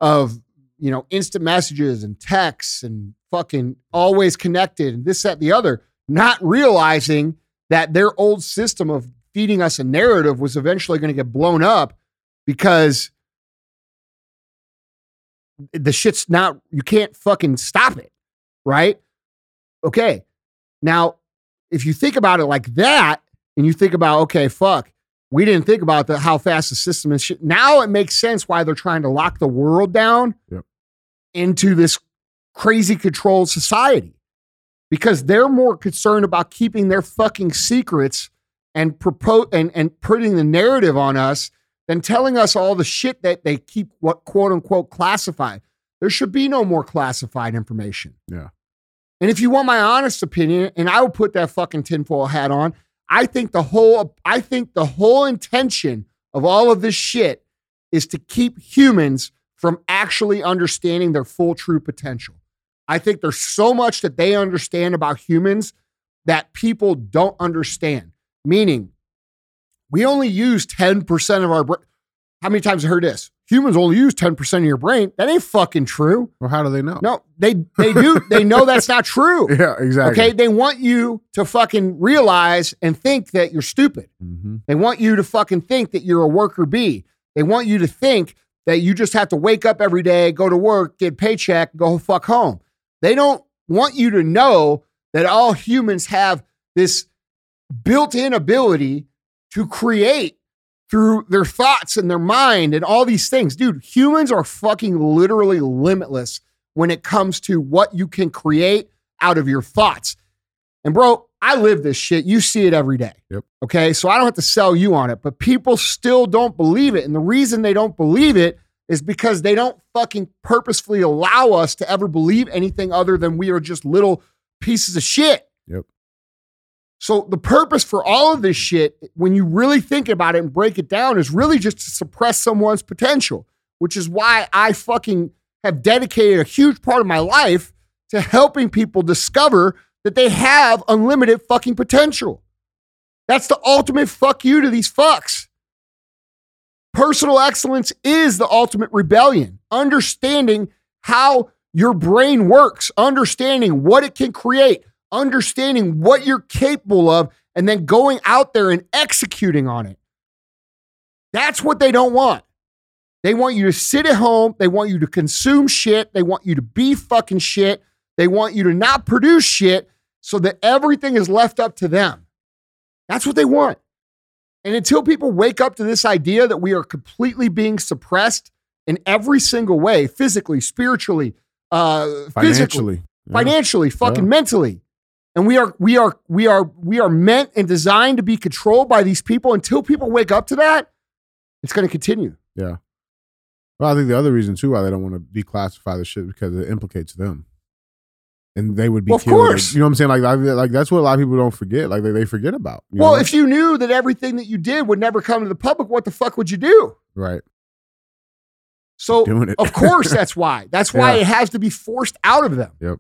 of, you know, instant messages and texts and fucking always connected and this, that, the other, not realizing that their old system of feeding us a narrative was eventually going to get blown up because the shit's not, you can't fucking stop it. Right. Okay, now, if you think about it like that, and you think about, okay, fuck, we didn't think about the, how fast the system is shit. Now it makes sense why they're trying to lock the world down yep. into this crazy controlled society, because they're more concerned about keeping their fucking secrets and, propo- and, and putting the narrative on us than telling us all the shit that they keep, what quote unquote, classified. There should be no more classified information. Yeah. And if you want my honest opinion, and I will put that fucking tinfoil hat on, I think the whole, I think the whole intention of all of this shit is to keep humans from actually understanding their full true potential. I think there's so much that they understand about humans that people don't understand. Meaning, we only use ten percent of our brain. How many times I heard this? Humans only use ten percent of your brain. That ain't fucking true. Well, how do they know? No, they they do. They know that's not true. Yeah, exactly. Okay, they want you to fucking realize and think that you're stupid. Mm-hmm. They want you to fucking think that you're a worker bee. They want you to think that you just have to wake up every day, go to work, get a paycheck, go fuck home. They don't want you to know that all humans have this built-in ability to create through their thoughts and their mind and all these things. Dude, humans are fucking literally limitless when it comes to what you can create out of your thoughts. And bro, I live this shit. You see it every day. Yep. Okay. So I don't have to sell you on it, but people still don't believe it. And the reason they don't believe it is because they don't fucking purposefully allow us to ever believe anything other than we are just little pieces of shit. Yep. So the purpose for all of this shit, when you really think about it and break it down, is really just to suppress someone's potential, which is why I fucking have dedicated a huge part of my life to helping people discover that they have unlimited fucking potential. That's the ultimate fuck you to these fucks. Personal excellence is the ultimate rebellion. Understanding how your brain works, understanding what it can create, understanding what you're capable of, and then going out there and executing on it. That's what they don't want. They want you to sit at home. They want you to consume shit. They want you to be fucking shit. They want you to not produce shit so that everything is left up to them. That's what they want. And until people wake up to this idea that we are completely being suppressed in every single way, physically, spiritually, uh, financially, physically, yeah. financially, fucking yeah. mentally. And we are, we are, we are, we are meant and designed to be controlled by these people. Until people wake up to that, it's going to continue. Yeah. Well, I think the other reason too, why they don't want to declassify the shit, because it implicates them. And they would be well, of killed. Course. You know what I'm saying? Like, like that's what a lot of people don't forget. Like they, they forget about. Well, know? If you knew that everything that you did would never come to the public, what the fuck would you do? Right. So doing it. Of course, that's why. That's why yeah. it has to be forced out of them. Yep.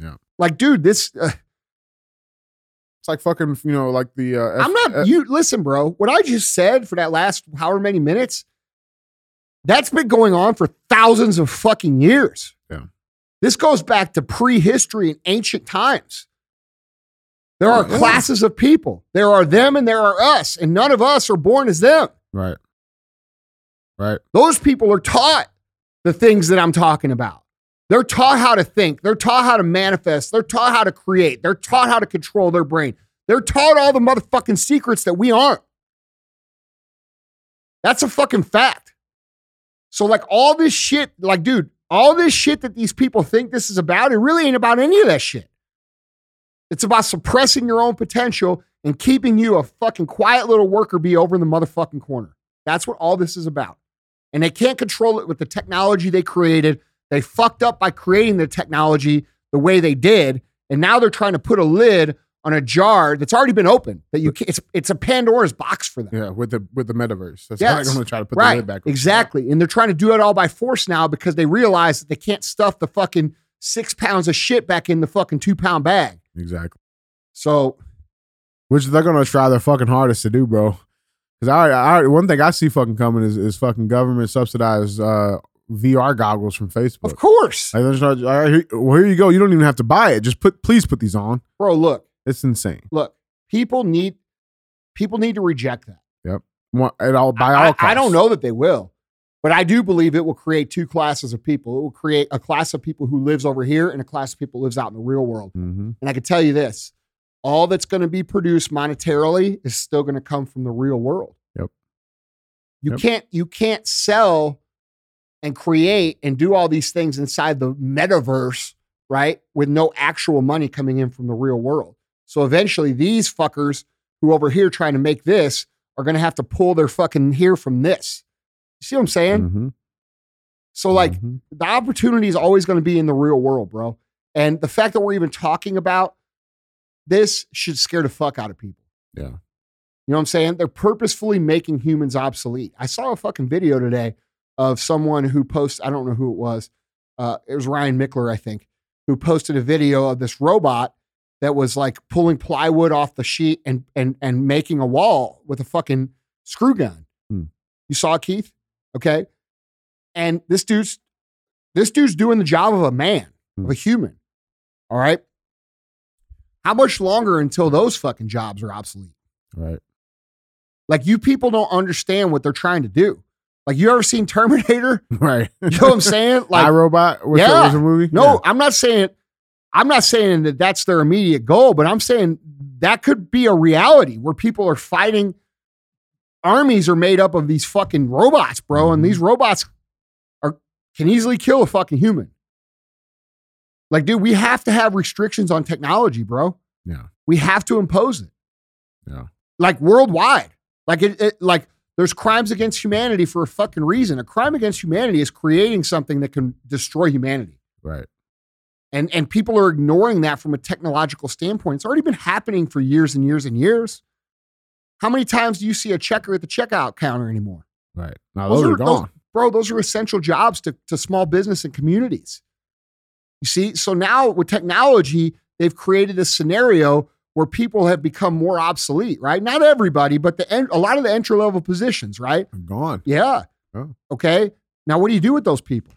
Yeah. Like, dude, this. Uh, it's like fucking, you know, like the. Uh, F- I'm not, F- you listen, bro, what I just said for that last however many minutes, that's been going on for thousands of fucking years. Yeah. This goes back to prehistory and ancient times. There are oh, classes yeah. of people. There are them and there are us, and none of us are born as them. Right. Right. Those people are taught the things that I'm talking about. They're taught how to think. They're taught how to manifest. They're taught how to create. They're taught how to control their brain. They're taught all the motherfucking secrets that we aren't. That's a fucking fact. So like all this shit, like, dude, all this shit that these people think this is about, it really ain't about any of that shit. It's about suppressing your own potential and keeping you a fucking quiet little worker bee over in the motherfucking corner. That's what all this is about. And they can't control it with the technology they created. They fucked up by creating the technology the way they did. And now they're trying to put a lid on a jar that's already been opened. That you can't, it's, it's a Pandora's box for them. Yeah, with the with the Metaverse. That's yes. how they're going to try to put right. the lid back. Exactly. And they're trying to do it all by force now because they realize that they can't stuff the fucking six pounds of shit back in the fucking two pound bag. Exactly. So. Which they're going to try their fucking hardest to do, bro. Because I, I, one thing I see fucking coming is, is fucking government subsidized uh, V R goggles from Facebook. Of course. Like, they're trying, all right, here, well, here you go. You don't even have to buy it. Just put, please put these on. Bro, look. It's insane. Look, people need people need to reject that. Yep. At all, by all costs. I don't know that they will, but I do believe it will create two classes of people. It will create a class of people who lives over here and a class of people who lives out in the real world. Mm-hmm. And I can tell you this, all that's going to be produced monetarily is still going to come from the real world. Yep. You yep. can't you can't sell and create and do all these things inside the metaverse, right? With no actual money coming in from the real world. So eventually these fuckers who over here trying to make this are going to have to pull their fucking hair from this. You see what I'm saying? Mm-hmm. So like mm-hmm. the opportunity is always going to be in the real world, bro. And the fact that we're even talking about this should scare the fuck out of people. Yeah. You know what I'm saying? They're purposefully making humans obsolete. I saw a fucking video today of someone who posted, I don't know who it was. Uh, it was Ryan Mickler, I think, who posted a video of this robot that was like pulling plywood off the sheet and and and making a wall with a fucking screw gun. Hmm. You saw it, Keith? Okay. And this dude's this dude's doing the job of a man, hmm. of a human. All right. How much longer until those fucking jobs are obsolete? Right. Like, you people don't understand what they're trying to do. Like, you ever seen Terminator? Right. You know what I'm saying? Like, iRobot was, yeah. was a movie? No, yeah. I'm not saying I'm not saying that that's their immediate goal, but I'm saying that could be a reality where people are fighting. Armies are made up of these fucking robots, bro, mm-hmm. and these robots are can easily kill a fucking human. Like, dude, we have to have restrictions on technology, bro. Yeah. We have to impose it. Yeah. Like, worldwide. Like, it, it like there's crimes against humanity for a fucking reason. A crime against humanity is creating something that can destroy humanity. Right. And and people are ignoring that from a technological standpoint. It's already been happening for years and years and years. How many times do you see a checker at the checkout counter anymore? Right. Now those, those are, are gone. Those, bro, those are essential jobs to, to small business and communities. You see? So now with technology, they've created a scenario where people have become more obsolete, right? Not everybody, but the en- a lot of the entry-level positions, right? I'm gone. Yeah. Oh. Okay. Now, what do you do with those people?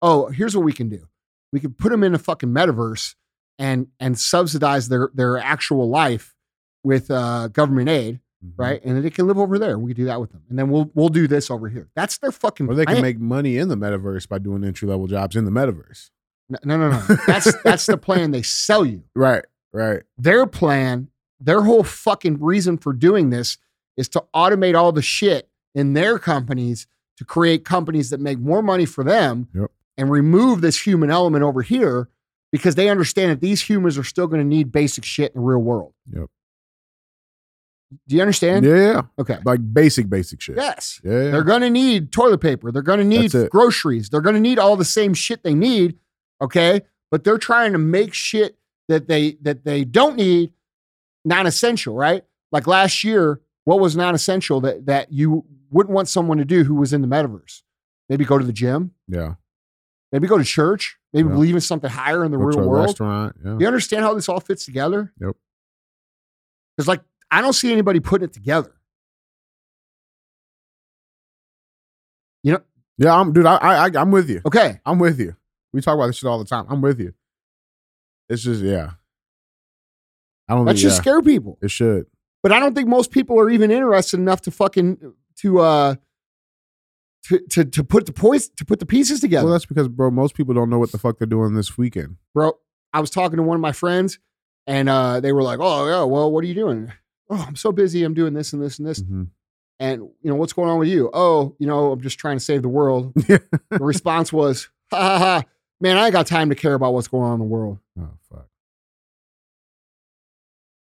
Oh, here's what we can do. We can put them in a fucking metaverse and and subsidize their, their actual life with uh, government aid, mm-hmm. right? And then they can live over there. We can do that with them. And then we'll we'll do this over here. That's their fucking Or they plan. Can make money in the metaverse by doing entry-level jobs in the metaverse. No, no, no. no. That's, that's the plan they sell you. Right. Right. Their plan, their whole fucking reason for doing this is to automate all the shit in their companies to create companies that make more money for them yep. and remove this human element over here because they understand that these humans are still going to need basic shit in the real world. Yep. Do you understand? Yeah. Okay. Like basic, basic shit. Yes. Yeah. They're going to need toilet paper. They're going to need groceries. They're going to need all the same shit they need. Okay. But they're trying to make shit that they that they don't need non-essential, right? Like last year, what was non-essential that that you wouldn't want someone to do who was in the metaverse? Maybe go to the gym. Yeah. Maybe go to church. Maybe yeah. believe in something higher in the go real to a world. Restaurant. Yeah. You understand how this all fits together? Yep. Because like I don't see anybody putting it together. You know? Yeah, I'm dude. I I I'm with you. Okay, I'm with you. We talk about this shit all the time. I'm with you. It's just, yeah. I don't. That think, should yeah. scare people. It should. But I don't think most people are even interested enough to fucking to uh to to, to put the poise, to put the pieces together. Well, that's because, bro, most people don't know what the fuck they're doing this weekend. Bro, I was talking to one of my friends, and uh, they were like, "Oh, yeah, well, what are you doing? Oh, I'm so busy. I'm doing this and this and this. Mm-hmm. And you know what's going on with you? Oh, you know, I'm just trying to save the world." The response was, "Ha ha ha." Man, I ain't got time to care about what's going on in the world. Oh, fuck.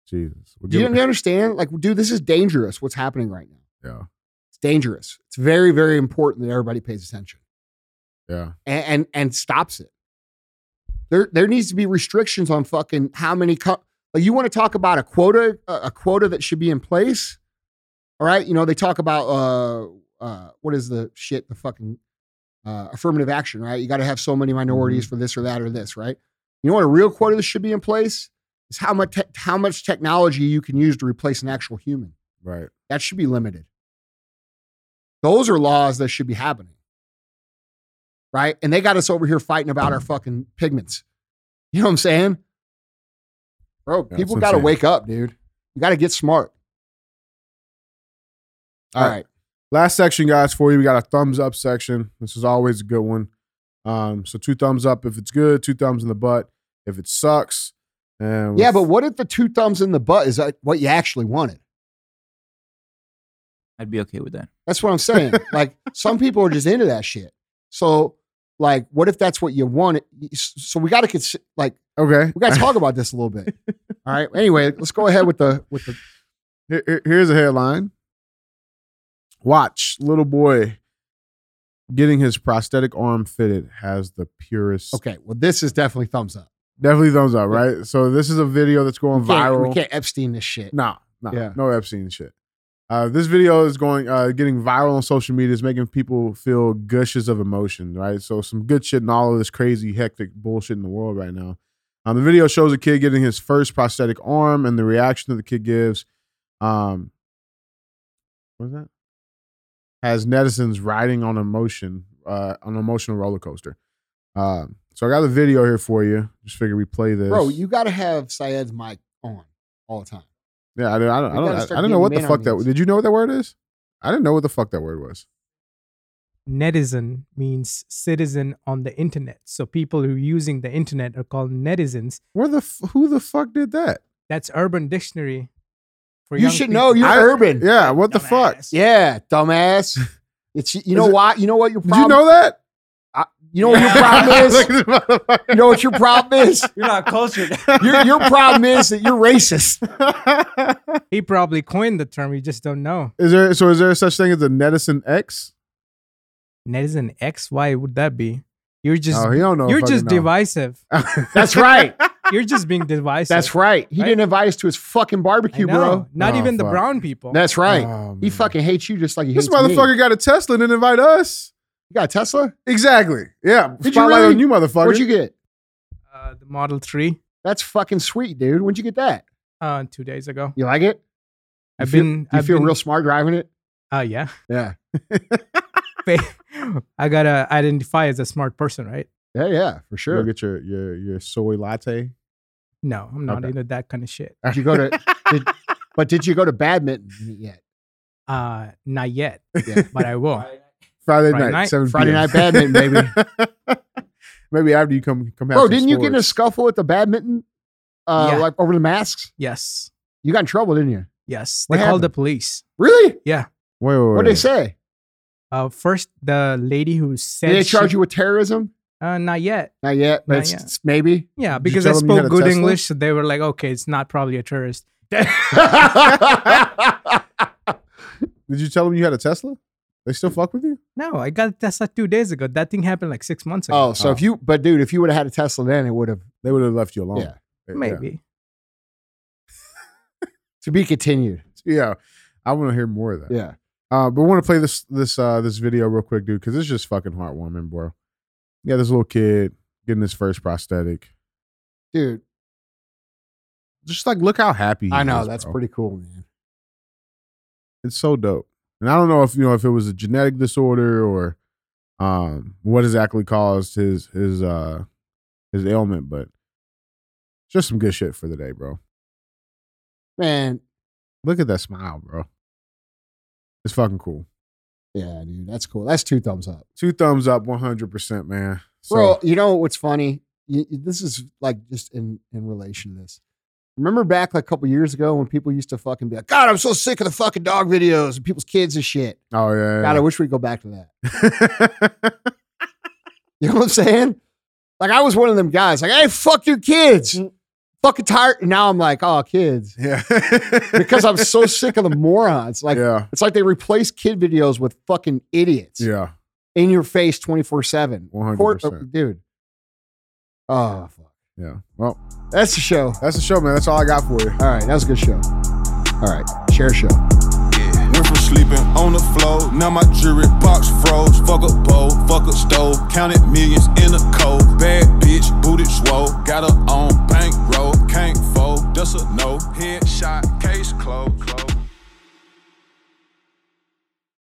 Jesus. We'll Do you me- understand? Like, dude, this is dangerous, what's happening right now. Yeah. It's dangerous. It's very, very important that everybody pays attention. Yeah. And and, and stops it. There there needs to be restrictions on fucking how many... Co- like, you want to talk about a quota, a quota that should be in place? All right? You know, they talk about... uh uh what is the shit, the fucking... Uh, affirmative action, right? You got to have so many minorities for this or that or this, right? You know what a real quota that should be in place is how much te- how much technology you can use to replace an actual human. Right. That should be limited. Those are laws that should be happening, right? And they got us over here fighting about our fucking pigments. You know what I'm saying, bro? That's people got to wake up, dude. You got to get smart. All, All right. right. Last section, guys, for you. We got a thumbs up section. This is always a good one. Um, so two thumbs up if it's good, two thumbs in the butt if it sucks. And yeah, but what if the two thumbs in the butt is what you actually wanted? I'd be okay with that. That's what I'm saying. Like, some people are just into that shit. So, like, what if that's what you wanted? So we got to cons- like, okay, we got to talk about this a little bit. All right. Anyway, let's go ahead with the with the Here, here's a headline. Watch, little boy getting his prosthetic arm fitted has the purest. Okay, well, this is definitely thumbs up. Definitely thumbs up, right? Yeah. So this is a video that's going we viral. We can't Epstein this shit. Nah, nah, yeah. no Epstein shit. Uh, this video is going, uh, getting viral on social media. It's making people feel gushes of emotion, right? So some good shit and all of this crazy, hectic bullshit in the world right now. Um, the video shows a kid getting his first prosthetic arm and the reaction that the kid gives. Um, what is that? Has netizens riding on emotion, uh, on an emotional roller coaster. Uh, so I got the video here for you. Just figure we play this. Bro, you got to have Syed's mic on all the time. Yeah, I don't. I don't. I, don't, I didn't know what the fuck that. Did you know what that word is? I didn't know what the fuck that word was. Netizen means citizen on the internet. So people who are using the internet are called netizens. Where the who the fuck did that? That's Urban Dictionary. For you should people. know. You're I, urban. Yeah. What dumbass. the fuck? Yeah, dumbass. It's you is know it, why you know what your problem. Did you know that? I, you know what your problem is? You know what your problem is? You're not cultured. Your, your problem is that you're racist. He probably coined the term. You just don't know. Is there so is there such thing as a netizen X? Netizen X? Why would that be? You're just oh, he don't know you're just know. divisive. That's right. You're just being divisive. That's right. He right? didn't invite us to his fucking barbecue, bro. Not oh, even fuck. the brown people. That's right. Oh, he fucking hates you just like he this hates me. This motherfucker got a Tesla and didn't invite us. You got a Tesla? Exactly. Yeah. Did you really? On you, motherfucker. What'd you get? Uh, the Model three. That's fucking sweet, dude. When'd you get that? Uh, two days ago. You like it? I've you been. Feel, you I've feel been, real smart driving it? Uh, yeah. Yeah. I gotta identify as a smart person, right? Yeah, yeah, for sure. You get your your your soy latte. No, I'm not okay. into that kind of shit. Did you go to? did, but did you go to badminton yet? Uh, not yet. Yeah. But I will. Friday, Friday night, night, seven p.m. Friday night badminton, baby. Maybe after you come, come out. Bro, didn't sports. you get in a scuffle at the badminton, uh, yeah. like over the masks? Yes. You got in trouble, didn't you? Yes. What they happened? Called the police. Really? Yeah. Wait, wait, wait. What did they say? Uh, first, the lady who said did they charge she, you with terrorism? Uh, not yet. Not yet. Not it's, yet. It's maybe. Yeah, because I spoke good Tesla? English, so they were like, "Okay, it's not probably a terrorist." Did you tell them you had a Tesla? They still fuck with you? No, I got a Tesla two days ago. That thing happened like six months ago. Oh, so oh. if you, but dude, if you would have had a Tesla then, it would have, they would have left you alone. Yeah, it, maybe. Yeah. To be continued. Yeah, I want to hear more of that. Yeah, uh, but we want to play this this uh, this video real quick, dude, because it's just fucking heartwarming, bro. Yeah, this little kid getting his first prosthetic, dude. Just like look how happy he I know is, that's bro. pretty cool, man. It's so dope. And I don't know if you know if it was a genetic disorder or um, what exactly caused his his uh, his ailment, but just some good shit for the day, bro. Man, look at that smile, bro. It's fucking cool. Yeah, dude, that's cool. That's two thumbs up. Two thumbs up, one hundred percent, man. So, bro, you know what's funny? You, this is like just in in relation to this. Remember back like a couple years ago when people used to fucking be like, "God, I'm so sick of the fucking dog videos and people's kids and shit." Oh, yeah. yeah God, yeah. I wish we'd go back to that. You know what I'm saying? Like, I was one of them guys. Like, hey, fuck your kids. Mm-hmm. Fucking tired. And now I'm like, oh, kids. Yeah. Because I'm so sick of the morons. Like, yeah. It's like they replace kid videos with fucking idiots. Yeah. In your face twenty-four seven. one hundred percent. Court, oh, dude. Oh, fuck. Yeah. Well, that's the show. That's the show, man. That's all I got for you. All right. That was a good show. All right. Share show. Yeah. Went from sleeping on the floor. Now my jewelry box froze. Fuck a bowl. Fuck a stove. Counted millions in a cold. Bad bitch. Booted swole. Got her on bankroll. Can't fold. Does a no. Headshot. Case closed. Close.